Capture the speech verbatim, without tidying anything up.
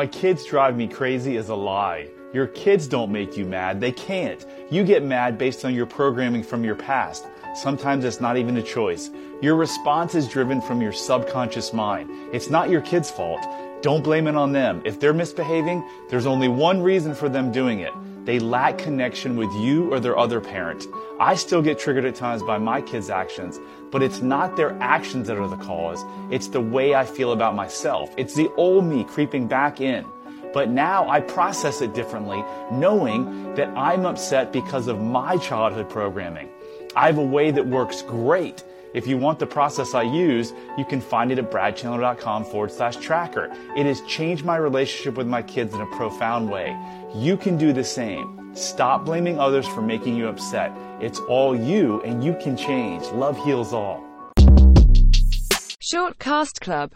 My kids drive me crazy is a lie. Your kids don't make you mad. They can't. You get mad based on your programming from your past. Sometimes it's not even a choice. Your response is driven from your subconscious mind. It's not your kid's fault. Don't blame it on them. If they're misbehaving, there's only one reason for them doing it. They lack connection with you or their other parent. I still get triggered at times by my kids' actions, but it's not their actions that are the cause. It's the way I feel about myself. It's the old me creeping back in. But now I process it differently, knowing that I'm upset because of my childhood programming. I have a way that works great. If you want the process I use, you can find it at bradchandler.com forward slash tracker. It has changed my relationship with my kids in a profound way. You can do the same. Stop blaming others for making you upset. It's all you, and you can change. Love heals all. Shortcast Club.